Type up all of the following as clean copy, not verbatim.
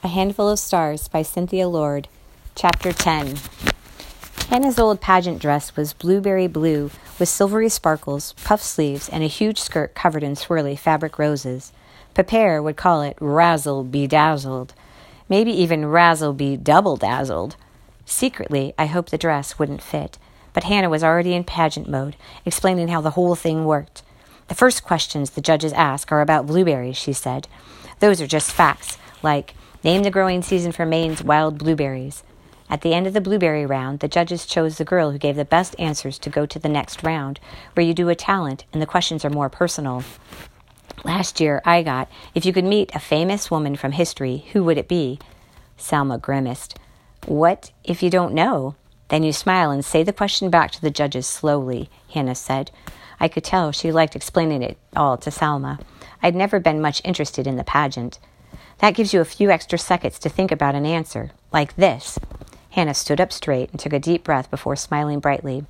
A Handful of Stars by Cynthia Lord, Chapter 10. Hannah's old pageant dress was blueberry blue with silvery sparkles, puff sleeves, and a huge skirt covered in swirly fabric roses. Pepper would call it razzle-bedazzled, maybe even razzle-be-double-dazzled. Secretly, I hoped the dress wouldn't fit, but Hannah was already in pageant mode, explaining how the whole thing worked. The first questions the judges ask are about blueberries, she said. Those are just facts, like, name the growing season for Maine's wild blueberries. At the end of the blueberry round, the judges chose the girl who gave the best answers to go to the next round, where you do a talent and the questions are more personal. Last year, I got, if you could meet a famous woman from history, who would it be? Salma grimaced. What if you don't know? Then you smile and say the question back to the judges slowly, Hannah said. I could tell she liked explaining it all to Salma. I'd never been much interested in the pageant. That gives you a few extra seconds to think about an answer, like this. Hannah stood up straight and took a deep breath before smiling brightly.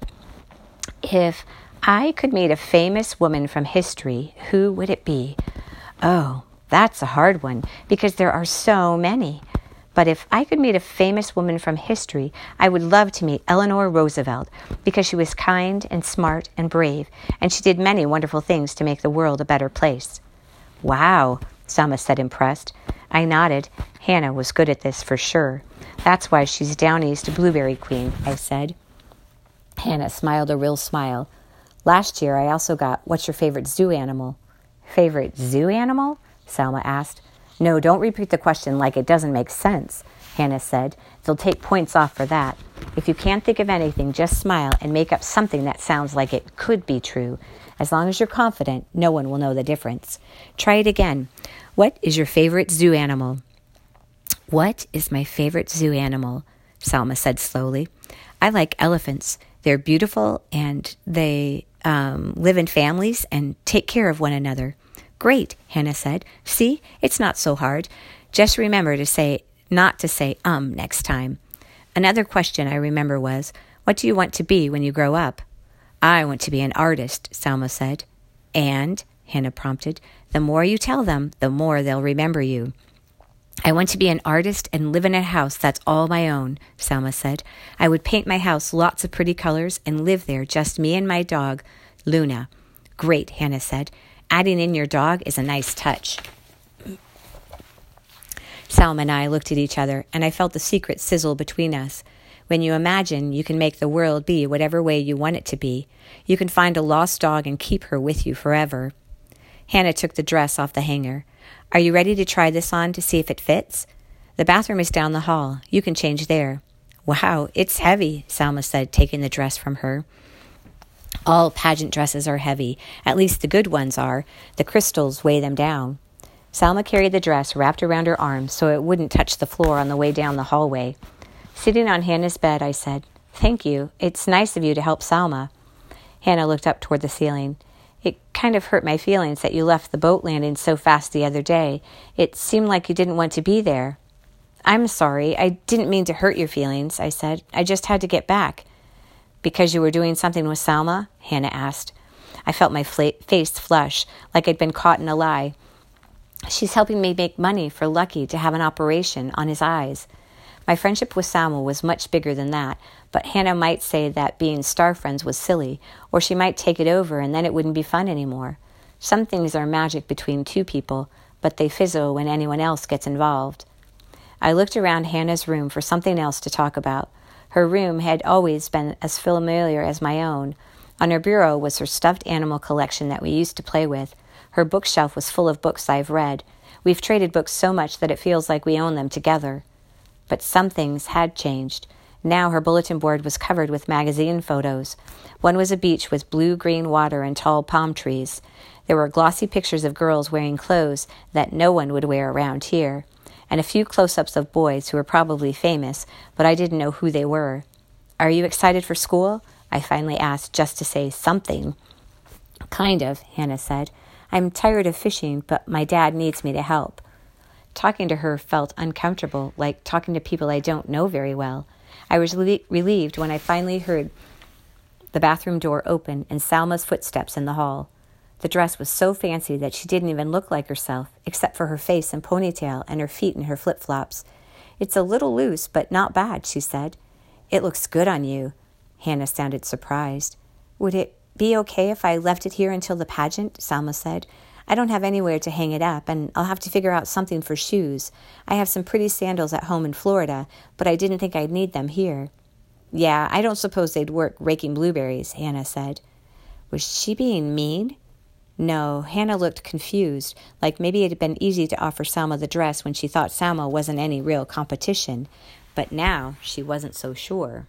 If I could meet a famous woman from history, who would it be? Oh, that's a hard one, because there are so many. But if I could meet a famous woman from history, I would love to meet Eleanor Roosevelt, because she was kind and smart and brave, and she did many wonderful things to make the world a better place. Wow, Salma said, impressed. I nodded. Hannah was good at this for sure. That's why she's down east Blueberry Queen, I said. Hannah smiled a real smile. Last year I also got, what's your favorite zoo animal? Favorite zoo animal? Salma asked. No, don't repeat the question like it doesn't make sense, Hannah said. They'll take points off for that. If you can't think of anything, just smile and make up something that sounds like it could be true. As long as you're confident, no one will know the difference. Try it again. What is your favorite zoo animal? What is my favorite zoo animal? Salma said slowly. I like elephants. They're beautiful and they live in families and take care of one another. Great, Hannah said. See, it's not so hard. Just remember to say, not to say next time. Another question I remember was, what do you want to be when you grow up? I want to be an artist, Salma said. And, Hannah prompted, the more you tell them, the more they'll remember you. I want to be an artist and live in a house that's all my own, Salma said. I would paint my house lots of pretty colors and live there, just me and my dog, Luna. Great, Hannah said. Adding in your dog is a nice touch. Salma and I looked at each other, and I felt the secret sizzle between us. When you imagine, you can make the world be whatever way you want it to be. You can find a lost dog and keep her with you forever. Hannah took the dress off the hanger. Are you ready to try this on to see if it fits? The bathroom is down the hall. You can change there. Wow, it's heavy, Salma said, taking the dress from her. All pageant dresses are heavy. At least the good ones are. The crystals weigh them down. Salma carried the dress wrapped around her arm so it wouldn't touch the floor on the way down the hallway. Sitting on Hannah's bed, I said, Thank you. It's nice of you to help Salma. Hannah looked up toward the ceiling. It kind of hurt my feelings that you left the boat landing so fast the other day. It seemed like you didn't want to be there. I'm sorry. I didn't mean to hurt your feelings, I said. I just had to get back. Because you were doing something with Salma? Hannah asked. I felt my face flush, like I'd been caught in a lie. She's helping me make money for Lucky to have an operation on his eyes. My friendship with Salma was much bigger than that, but Hannah might say that being star friends was silly, or she might take it over and then it wouldn't be fun anymore. Some things are magic between two people, but they fizzle when anyone else gets involved. I looked around Hannah's room for something else to talk about. Her room had always been as familiar as my own. On her bureau was her stuffed animal collection that we used to play with. Her bookshelf was full of books I've read. We've traded books so much that it feels like we own them together. But some things had changed. Now her bulletin board was covered with magazine photos. One was a beach with blue-green water and tall palm trees. There were glossy pictures of girls wearing clothes that no one would wear around here, and a few close-ups of boys who were probably famous, but I didn't know who they were. Are you excited for school? I finally asked, just to say something. Kind of, Hannah said. I'm tired of fishing, but my dad needs me to help. Talking to her felt uncomfortable, like talking to people I don't know very well. I was relieved when I finally heard the bathroom door open and Salma's footsteps in the hall. The dress was so fancy that she didn't even look like herself, except for her face and ponytail and her feet in her flip-flops. "It's a little loose, but not bad," she said. "It looks good on you." Hannah sounded surprised. "Would it be okay if I left it here until the pageant?" Salma said. "I don't have anywhere to hang it up, and I'll have to figure out something for shoes. I have some pretty sandals at home in Florida, but I didn't think I'd need them here." "Yeah, I don't suppose they'd work raking blueberries," Hannah said. Was she being mean? No, Hannah looked confused, like maybe it had been easy to offer Salma the dress when she thought Salma wasn't any real competition. But now she wasn't so sure.